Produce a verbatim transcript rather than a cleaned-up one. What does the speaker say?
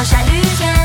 好像遇见。